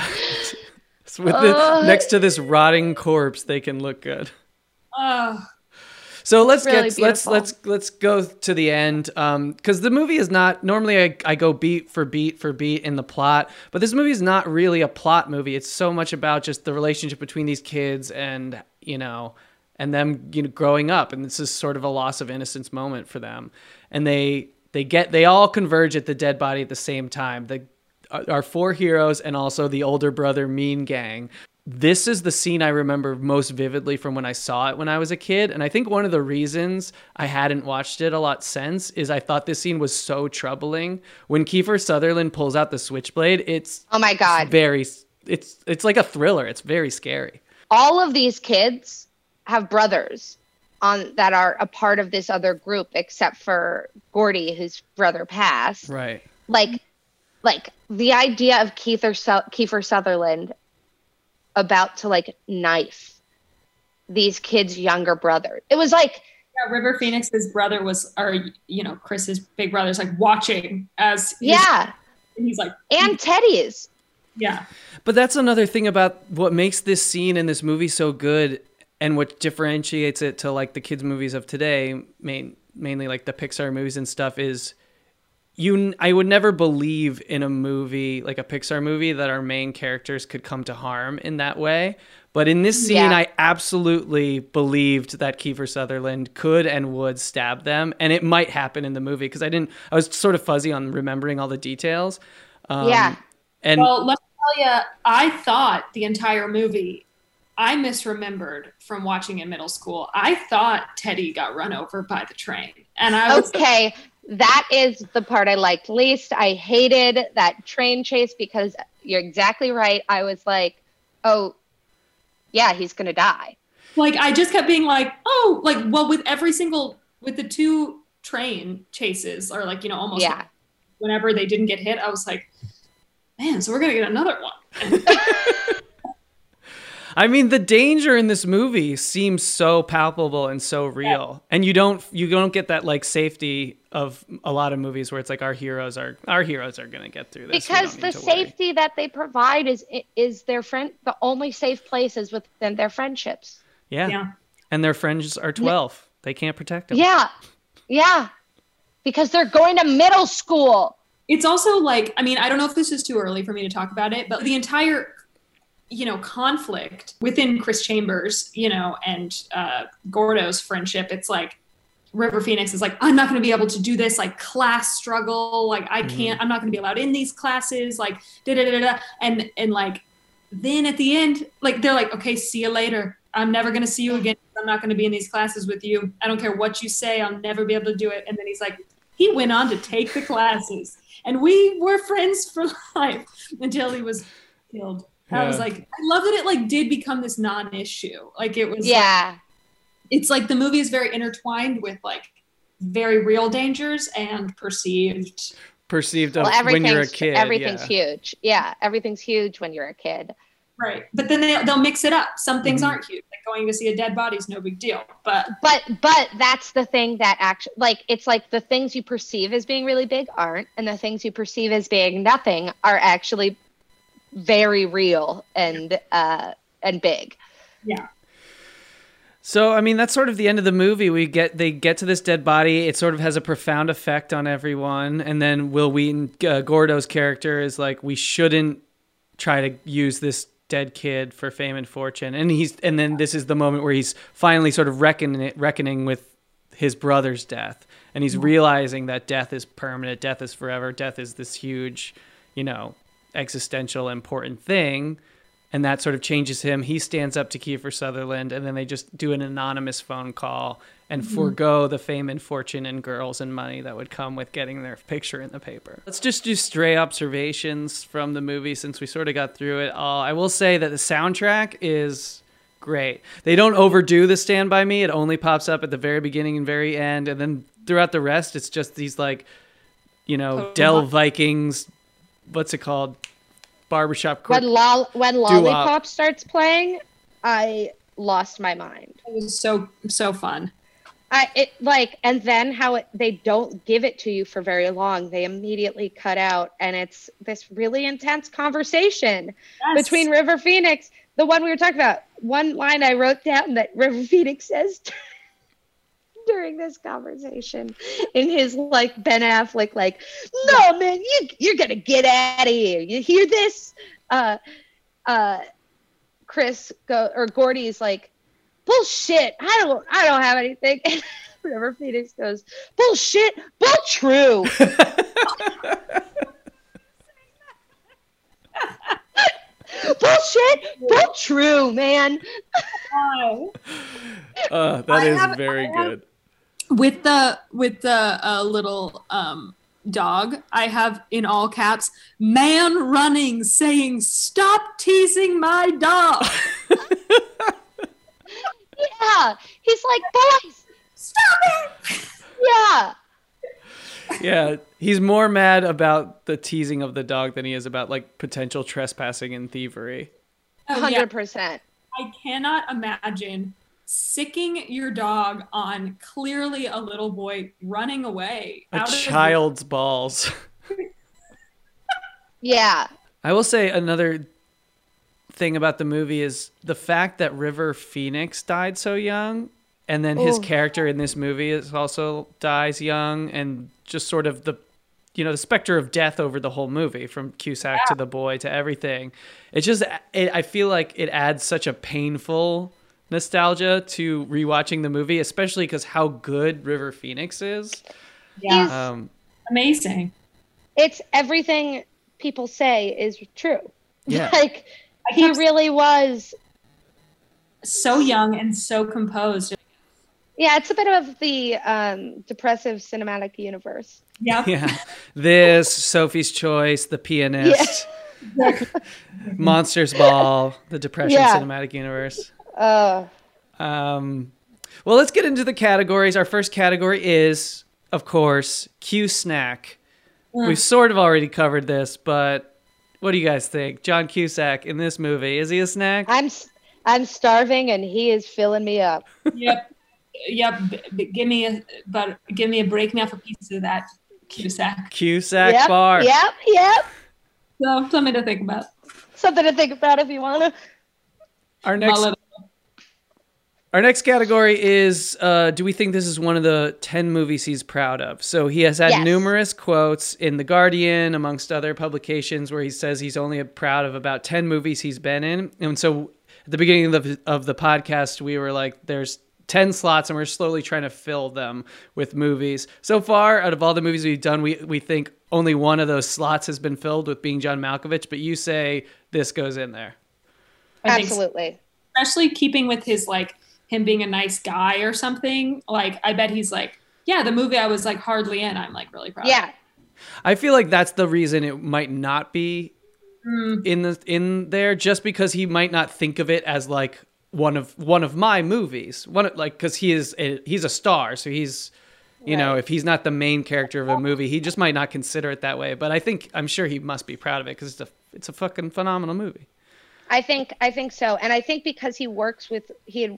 it's with uh, the, next to this rotting corpse, they can look good. Oh, so let's really get, beautiful. let's, let's, let's go to the end. Um, cause the movie is not normally I, I go beat for beat for beat in the plot, but this movie is not really a plot movie. It's so much about just the relationship between these kids and, you know, and them, you know, growing up. And this is sort of a loss of innocence moment for them. And they, they get, they all converge at the dead body at the same time. The, our four heroes and also the older brother Mean Gang. This is the scene I remember most vividly from when I saw it when I was a kid. And I think one of the reasons I hadn't watched it a lot since is I thought this scene was so troubling. When Kiefer Sutherland pulls out the switchblade, it's oh my God. Very it's it's like a thriller. It's very scary. All of these kids have brothers on that are a part of this other group except for Gordy, whose brother passed. Right. Like like the idea of Kiefer Kiefer Sutherland about to like knife these kids' younger brother. It was like yeah, River Phoenix's brother was, or you know, Chris's big brother's like watching as yeah, and he's like and Teddy's yeah. But that's another thing about what makes this scene in this movie so good, and what differentiates it to like the kids' movies of today, main, mainly like the Pixar movies and stuff, is you. I would never believe in a movie, like a Pixar movie, that our main characters could come to harm in that way. But in this scene, yeah. I absolutely believed that Kiefer Sutherland could and would stab them. And it might happen in the movie because I didn't, I was sort of fuzzy on remembering all the details. Um, yeah. And well, let me tell you, I thought the entire movie, I misremembered from watching in middle school. I thought Teddy got run over by the train. And I was okay. That is the part I liked least. I hated that train chase because you're exactly right. I was like, oh, yeah, he's going to die. Like, I just kept being like, oh, like, well, with every single, with the two train chases or like, you know, almost yeah. whenever they didn't get hit, I was like, man, so we're going to get another one. I mean, the danger in this movie seems so palpable and so real, and you don't you don't get that like safety of a lot of movies where it's like our heroes are our heroes are going to get through this because the safety worry. That they provide is is their friend the only safe place is within their friendships. Yeah, yeah. And their friends are twelve; yeah. they can't protect them. Yeah, yeah, because they're going to middle school. It's also like I mean I don't know if this is too early for me to talk about it, but the entire. You know, conflict within Chris Chambers, you know, and uh, Gordo's friendship. It's like River Phoenix is like, I'm not going to be able to do this, like class struggle. Like I can't, I'm not going to be allowed in these classes. Like da da da da. And and like then at the end, like they're like, okay, see you later. I'm never going to see you again. I'm not going to be in these classes with you. I don't care what you say. I'll never be able to do it. And then he's like, he went on to take the classes, and we were friends for life until he was killed. Yeah. I was like, I love that it like did become this non-issue. Like it was, yeah. Like, it's like the movie is very intertwined with like very real dangers and perceived. Perceived well, of when you're a kid. Everything's yeah. huge. Yeah. Everything's huge when you're a kid. Right. But then they, they'll mix it up. Some things mm-hmm. aren't huge. Like going to see a dead body is no big deal. But, but, but that's the thing that actually, like, it's like the things you perceive as being really big aren't, and the things you perceive as being nothing are actually very real and, uh, and big. Yeah. So, I mean, that's sort of the end of the movie. We get, they get to this dead body. It sort of has a profound effect on everyone. And then Wil Wheaton, uh, Gordo's character is like, we shouldn't try to use this dead kid for fame and fortune. And he's, and then this is the moment where he's finally sort of reckoning reckoning with his brother's death. And he's realizing that death is permanent. Death is forever. Death is this huge, you know, existential, important thing. And that sort of changes him. He stands up to Kiefer Sutherland, and then they just do an anonymous phone call and mm-hmm. forego the fame and fortune and girls and money that would come with getting their picture in the paper. Let's just do stray observations from the movie since we sort of got through it all. I will say that the soundtrack is great. They don't overdo the Stand By Me. It only pops up at the very beginning and very end. And then throughout the rest, it's just these like, you know, oh, Del Vikings, what's it called? Barbershop. When, lo- when Lollipop starts playing, I lost my mind. It was so so fun. I it like and then how it, they don't give it to you for very long. They immediately cut out, and it's this really intense conversation yes. between River Phoenix, the one we were talking about. One line I wrote down that River Phoenix says during this conversation in his like Ben Affleck like, no man, you, you're gonna get out of here, you hear this? uh uh Chris go or Gordy's like, bullshit, I don't I don't have anything, and River Phoenix goes, bullshit, but true. Bullshit, but true, man. uh, that I is have, very have, good with the with the uh, little um, dog. I have in all caps, man running saying, "Stop teasing my dog." Yeah, he's like, boys, stop it. Yeah. Yeah, he's more mad about the teasing of the dog than he is about like potential trespassing and thievery. one hundred percent. Yeah. I cannot imagine sicking your dog on clearly a little boy running away. A child's of- balls. Yeah. I will say another thing about the movie is the fact that River Phoenix died so young. And then his Ooh. character in this movie is also dies young, and just sort of the, you know, the specter of death over the whole movie, from Cusack yeah. to the boy to everything. It just, it, I feel like it adds such a painful nostalgia to rewatching the movie, especially because how good River Phoenix is. Yeah, um, amazing. It's everything people say is true. Yeah, like he really was so young and so composed. Yeah, it's a bit of the um, depressive cinematic universe. Yeah. Yeah. This, Sophie's Choice, The Pianist, yeah. Monsters Ball, the depression yeah. cinematic universe. Uh. Um, well, let's get into the categories. Our first category is, of course, Q Snack. Yeah. We've sort of already covered this, but what do you guys think? John Cusack in this movie, is he a snack? I'm I'm starving, and he is filling me up. Yep. Yep, b- give me a but give me a break now for a piece of that Cusack. Cusack yep, bar. Yep, yep. So something to think about. Something to think about if you wanna. Our next Our next category is uh, do we think this is one of the ten movies he's proud of? So he has had yes. numerous quotes in The Guardian, amongst other publications, where he says he's only proud of about ten movies he's been in. And so at the beginning of the of the podcast we were like, there's ten slots, and we're slowly trying to fill them with movies. So far, out of all the movies we've done, we we think only one of those slots has been filled, with being John Malkovich, but you say this goes in there. Absolutely. Especially keeping with his, like, him being a nice guy or something. Like, I bet he's like, yeah, the movie I was, like, hardly in, I'm, like, really proud yeah. of. Yeah. I feel like that's the reason it might not be mm. in the in there just because he might not think of it as like one of one of my movies. One of, like because he is a, he's a star, so he's you right. know if he's not the main character of a movie, he just might not consider it that way. But I think I'm sure he must be proud of it because it's a it's a fucking phenomenal movie. I think I think so, and I think because he works with he had.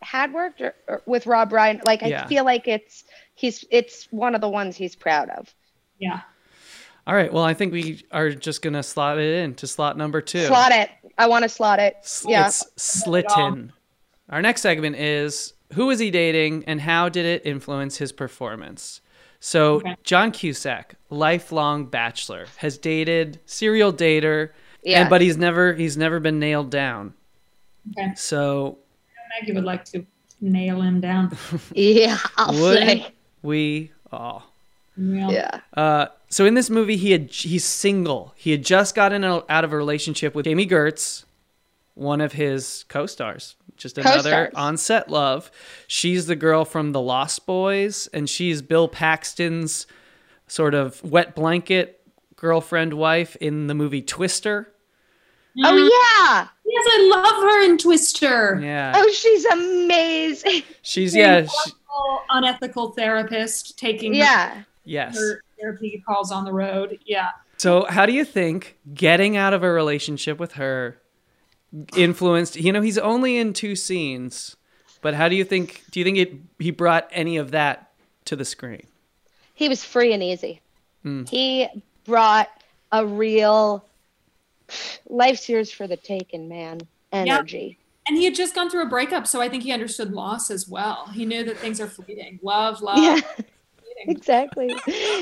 had worked or, or with Rob Reiner, like I yeah. feel like it's he's it's one of the ones he's proud of. Yeah. All right. Well, I think we are just gonna slot it in to slot number two. Slot it. I want to slot it. S- yeah. It's Slitten. Our next segment is who is he dating and how did it influence his performance? So okay. John Cusack, lifelong bachelor, has dated serial dater, yeah. and but he's never he's never been nailed down. Okay. So. Maggie would like to nail him down. Yeah, I'll would say. We all. Yeah. yeah. Uh, so in this movie, he had, he's single. He had just gotten out of a relationship with Jamie Gertz, one of his co-stars. Just co-stars. Another on-set love. She's the girl from The Lost Boys, and she's Bill Paxton's sort of wet blanket girlfriend wife in the movie Twister. Oh, yeah. Yes, I love her in Twister. Yeah. Oh, she's amazing. She's, yeah. She, unethical therapist taking yeah. her, yes. her therapy calls on the road. Yeah. So how do you think getting out of a relationship with her influenced, you know, he's only in two scenes, but how do you think, do you think it, he brought any of that to the screen? He was free and easy. Mm. He brought a real... life's yours for the taking, man. Energy. Yeah. And he had just gone through a breakup, so I think he understood loss as well. He knew that things are fleeting. Love, love. Yeah, exactly.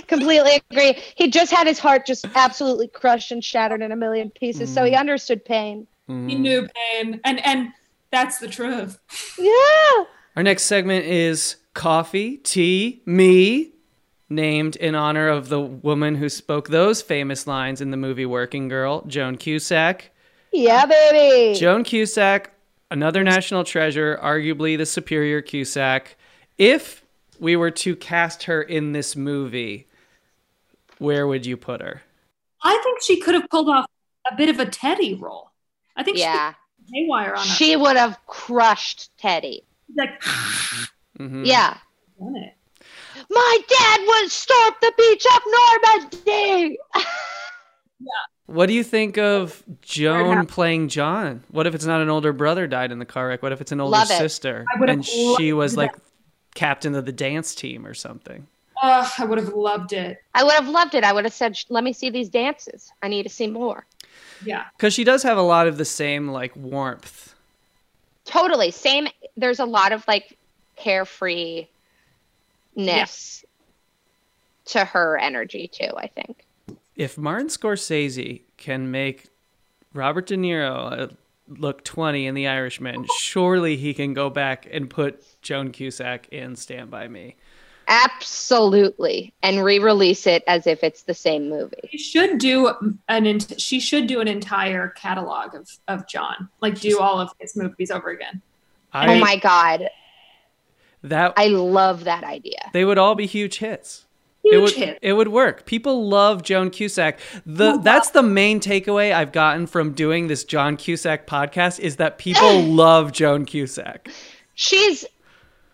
Completely agree. He just had his heart just absolutely crushed and shattered in a million pieces, mm. so he understood pain. Mm. He knew pain, and and that's the truth. Yeah. Our next segment is Coffee, Tea, Me. Named in honor of the woman who spoke those famous lines in the movie Working Girl, Joan Cusack. Yeah, baby. Joan Cusack, another national treasure, arguably the superior Cusack. If we were to cast her in this movie, where would you put her? I think she could have pulled off a bit of a Teddy role. I think yeah. she haywire on her. She would have crushed Teddy. Like, mm-hmm. yeah. My dad would storm the beach of Normandy. yeah. What do you think of Joan playing John? What if it's not an older brother died in the car wreck? What if it's an older sister? And she was like captain of the dance team or something. Oh, I would have loved it. I would have loved it. I would have said, let me see these dances. I need to see more. Yeah. Because she does have a lot of the same like warmth. Totally. Same. There's a lot of like carefree... ness yeah. to her energy too, I think. If Martin Scorsese can make Robert De Niro look twenty in The Irishman, surely he can go back and put Joan Cusack in Stand By Me. Absolutely, and re-release it as if it's the same movie. She should do an. She should do an entire catalog of of John, like do all of his movies over again. I, oh my God. That, I love that idea. They would all be huge hits. Huge it would, hits. It would work. People love Joan Cusack. The oh, that's wow. the main takeaway I've gotten from doing this John Cusack podcast is that people love Joan Cusack. She's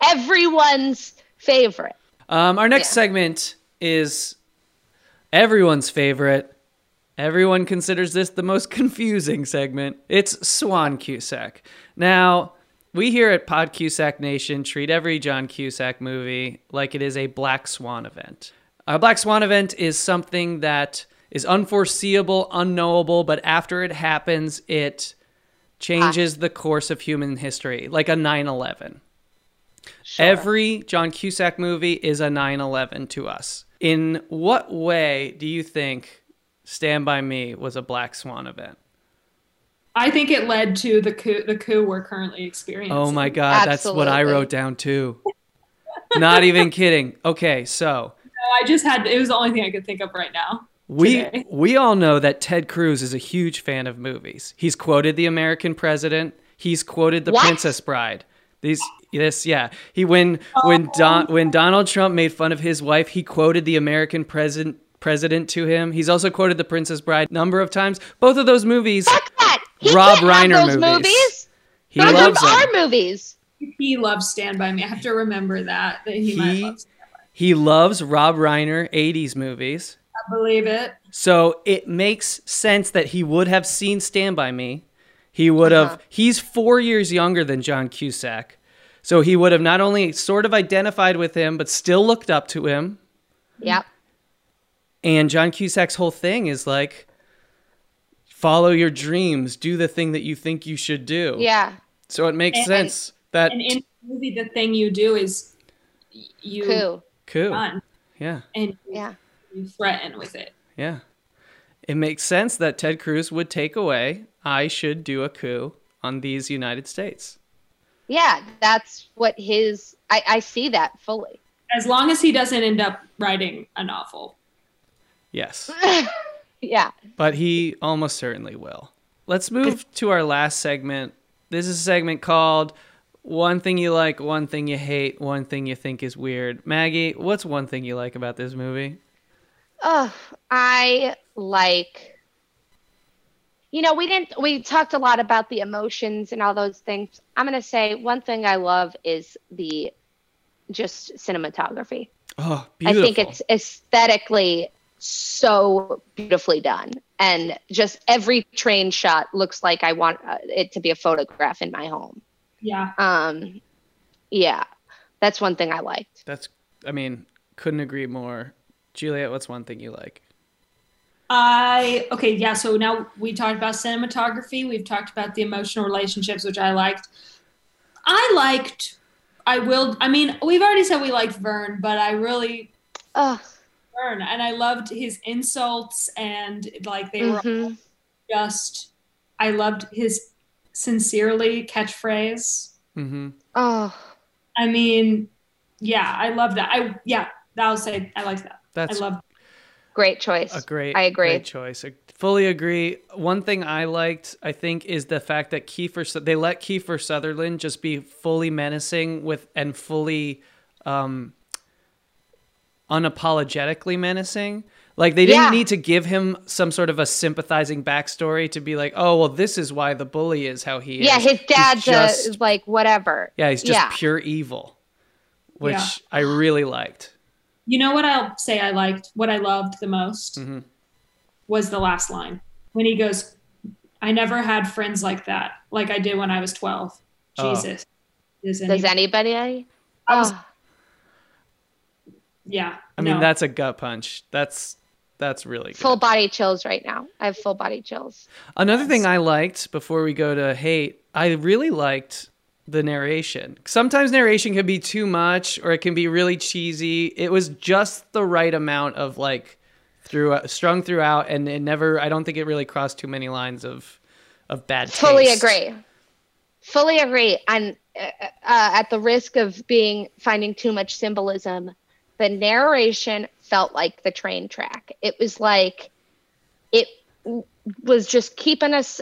everyone's favorite. Um, our next yeah. segment is everyone's favorite. Everyone considers this the most confusing segment. It's Swan Cusack. Now... we here at Pod Cusack Nation treat every John Cusack movie like it is a Black Swan event. A Black Swan event is something that is unforeseeable, unknowable, but after it happens, it changes ah. the course of human history, like a nine eleven. Sure. Every John Cusack movie is a nine eleven to us. In what way do you think Stand By Me was a Black Swan event? I think it led to the coup, the coup we're currently experiencing. Oh my God, Absolutely. That's what I wrote down too. Not even kidding. Okay, so. No, I just had, it was the only thing I could think of right now. We today. we all know that Ted Cruz is a huge fan of movies. He's quoted The American President. He's quoted The what? Princess Bride. These, this, yeah. He when oh. when Don when Donald Trump made fun of his wife, he quoted The American President President to him. He's also quoted The Princess Bride a number of times. Both of those movies, Rob Reiner movies. movies. He those loves are movies. He loves Stand By Me. I have to remember that. that he, he, might love Stand By Me. He loves Rob Reiner eighties movies. I believe it. So it makes sense that he would have seen Stand By Me. He would have, uh-huh. He's four years younger than John Cusack. So he would have not only sort of identified with him, but still looked up to him. Yep. And John Cusack's whole thing is like, follow your dreams, do the thing that you think you should do. Yeah. So it makes and, sense that. And in the movie, the thing you do is you. Coup. Coup. Yeah. And yeah. you threaten with it. Yeah. It makes sense that Ted Cruz would take away, I should do a coup on these United States. Yeah, that's what his, I, I see that fully. As long as he doesn't end up writing a novel. Yes. Yeah. But he almost certainly will. Let's move to our last segment. This is a segment called One Thing You Like, One Thing You Hate, One Thing You Think Is Weird. Maggie, what's one thing you like about this movie? Oh, I like, you know, we didn't, we talked a lot about the emotions and all those things. I'm going to say one thing I love is the just cinematography. Oh, beautiful. I think it's aesthetically so beautifully done. And just every train shot looks like I want it to be a photograph in my home. Yeah. Um, yeah, that's one thing I liked. That's, I mean, couldn't agree more. Juliet, what's one thing you like? I uh, okay, yeah, so now we talked about cinematography. We've talked about the emotional relationships, which I liked. I liked, I will, I mean, we've already said we liked Vern, but I really Ugh. Vern, and I loved his insults and like they mm-hmm. were just, I loved his sincerely catchphrase. Mm-hmm. Oh. I mean, yeah, I love that. I, yeah. I'll say I like that. That's I love that. Great choice. A great, I agree. Great choice. I fully agree. One thing I liked, I think, is the fact that Kiefer they let Kiefer Sutherland just be fully menacing with and fully um, unapologetically menacing. Like they didn't yeah. need to give him some sort of a sympathizing backstory to be like, oh, well, this is why the bully is how he yeah, is. Yeah, his dad's just, a, like whatever. Yeah, he's just yeah. pure evil, which yeah. I really liked. You know what I'll say I liked, what I loved the most mm-hmm. was the last line. When he goes, I never had friends like that, like I did when I was twelve. Oh. Jesus. Does anybody? Does anybody? I was, oh. Yeah. I mean, no. that's a gut punch. That's that's really good. Full body chills right now. I have full body chills. Another yes. thing I liked before we go to hate, I really liked the narration. Sometimes narration can be too much or it can be really cheesy. It was just the right amount of like through strung throughout and it never I don't think it really crossed too many lines of of bad taste. Fully agree. Fully agree. And uh, at the risk of being finding too much symbolism, the narration felt like the train track. It was like it was just keeping us,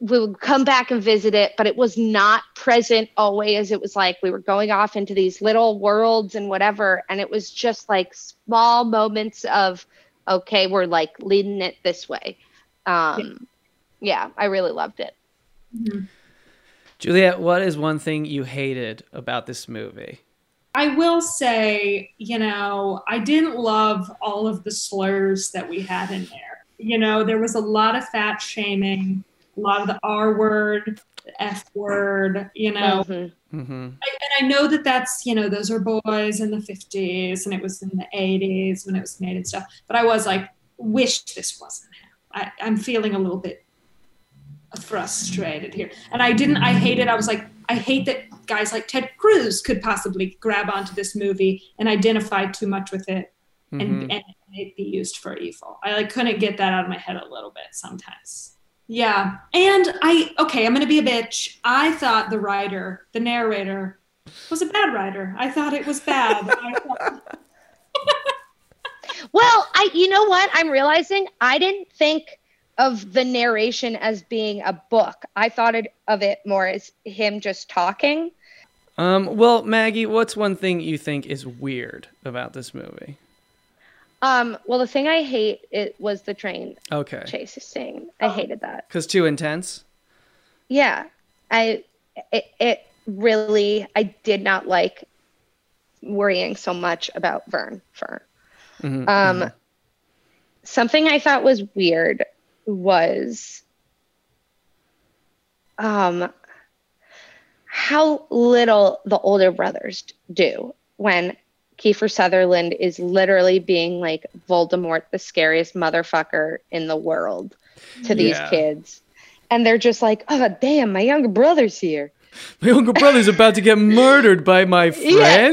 we would come back and visit it, but it was not present always. It was like we were going off into these little worlds and whatever. And it was just like small moments of, okay, we're like leading it this way. Um, yeah, I really loved it. Mm-hmm. Juliet, what is one thing you hated about this movie? I will say, you know, I didn't love all of the slurs that we had in there. You know, there was a lot of fat shaming, a lot of the R word, the F word, you know. Mm-hmm. Mm-hmm. I, and I know that that's, you know, those are boys in the fifties and it was in the eighties when it was made and stuff. But I was like, wish this wasn't happening. I'm feeling a little bit frustrated here. And I didn't, I hated, I was like, I hate that guys like Ted Cruz could possibly grab onto this movie and identify too much with it. Mm-hmm. and, and it be used for evil. I like couldn't get that out of my head a little bit sometimes. Yeah. And I, okay, I'm going to be a bitch. I thought the writer, the narrator was a bad writer. I thought it was bad. I thought... Well, I, you know what? I'm realizing I didn't think of the narration as being a book. I thought it, of it more as him just talking. Um, well, Maggie, what's one thing you think is weird about this movie? Um, well, the thing I hate it was the train okay. chase scene. I hated that. Because too intense? Yeah. I it, it really, I did not like worrying so much about Vern. Vern. Mm-hmm, um, mm-hmm. Something I thought was weird was um, how little the older brothers do when Kiefer Sutherland is literally being like Voldemort, the scariest motherfucker in the world to these yeah. kids. And they're just like, oh, damn, my younger brother's here. My younger brother's about to get murdered by my friend.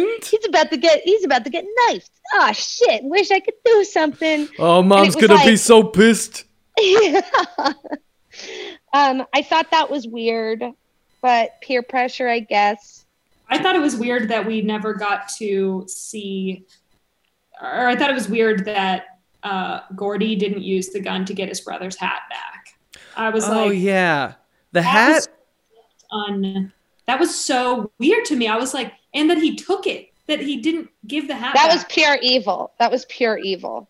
Yeah, he's about to get he's about to get knifed. Oh, shit. Wish I could do something. Oh, mom's going like, to be so pissed. Yeah. Um, I thought that was weird, but peer pressure, I guess. I thought it was weird that we never got to see, or I thought it was weird that uh, Gordy didn't use the gun to get his brother's hat back. I was oh, like, oh yeah, the hat. Was un- that was so weird to me. I was like, and that he took it, that he didn't give the hat. That back. was pure evil. That was pure evil.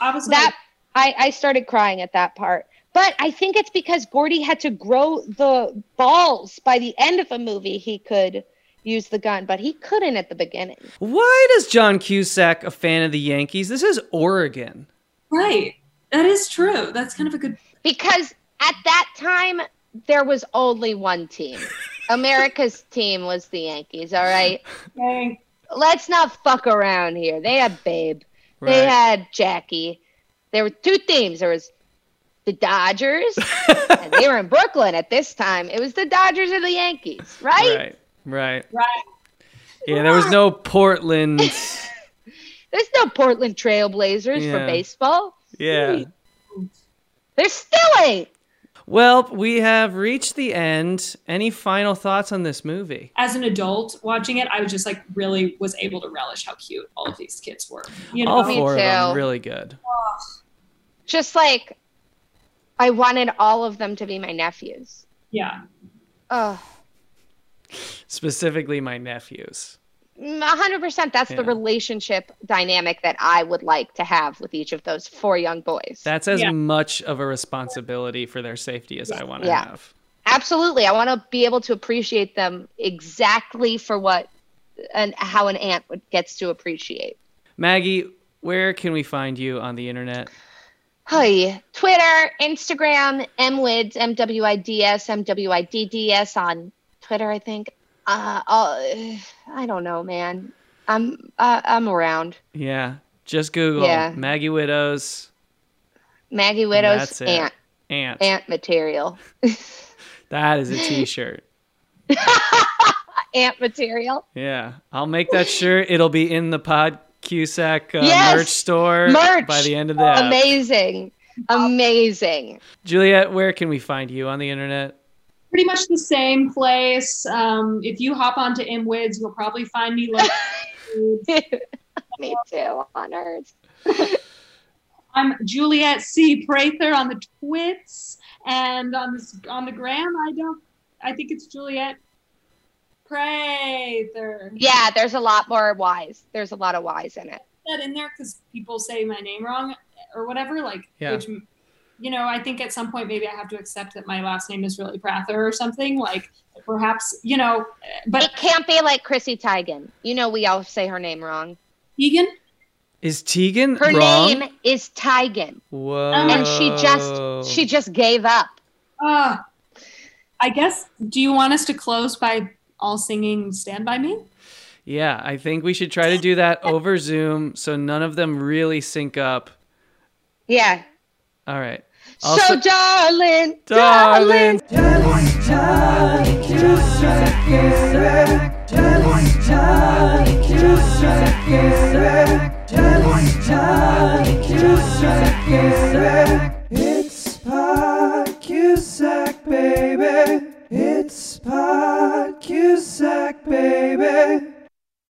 I was that. Like, I I started crying at that part. But I think it's because Gordy had to grow the balls by the end of the movie. He could use the gun, but he couldn't at the beginning. Why does John Cusack, a fan of the Yankees? This is Oregon. Right. That is true. That's kind of a good... Because at that time, there was only one team. America's team was the Yankees, all right? Okay. Let's not fuck around here. They had Babe. Right. They had Jackie. There were two teams. There was the Dodgers, and they were in Brooklyn at this time. It was the Dodgers or the Yankees, right? Right. Right. Right. Yeah, there was no Portland. There's no Portland Trailblazers yeah. for baseball. Yeah. There still ain't. Well, we have reached the end. Any final thoughts on this movie? As an adult watching it, I was just like really was able to relish how cute all of these kids were. You know? All four of them really good. Just like I wanted all of them to be my nephews. Yeah. Oh. Specifically my nephews. one hundred percent. That's yeah. the relationship dynamic that I would like to have with each of those four young boys. That's as yeah. much of a responsibility for their safety as yeah. I want to yeah. have. Absolutely. I want to be able to appreciate them exactly for what and how an aunt gets to appreciate. Maggie, where can we find you on the internet? Hi, Twitter, Instagram, M W I D S, M W I D S, M W I D D S on Twitter, I think. Uh, I don't know, man. I'm uh, I'm around. Yeah, just Google yeah. Maggie Widows. Maggie Widows aunt aunt aunt material. That is a T-shirt. Aunt material. Yeah, I'll make that shirt. It'll be in the Pod Cusack uh, yes! merch store merch! by the end of that. Amazing, amazing. Juliet, where can we find you on the internet? Pretty much the same place. Um, if you hop onto M W I D S, you'll probably find me. Like, me too, on Earth. I'm Juliet C. Prather on the Twits, and on the on the gram, I don't. I think it's Juliet Prather. Yeah, there's a lot more Y's. There's a lot of Y's in it. That in there because people say my name wrong or whatever. Like, yeah. Which, you know, I think at some point maybe I have to accept that my last name is really Prather or something. Like, perhaps, you know, but it can't be like Chrissy Teigen. You know, we all say her name wrong. Teigen? Is Teigen her wrong? Her name is Teigen. Whoa. And she just she just gave up. Uh, I guess. Do you want us to close by all singing "Stand By Me"? Yeah, I think we should try to do that over Zoom so none of them really sync up. Yeah. All right. Also, so darling, darling, just Johnny Cusack, just Johnny Cusack, just Johnny Cusack. It's Pod Cusack, baby. It's Pod Cusack, baby.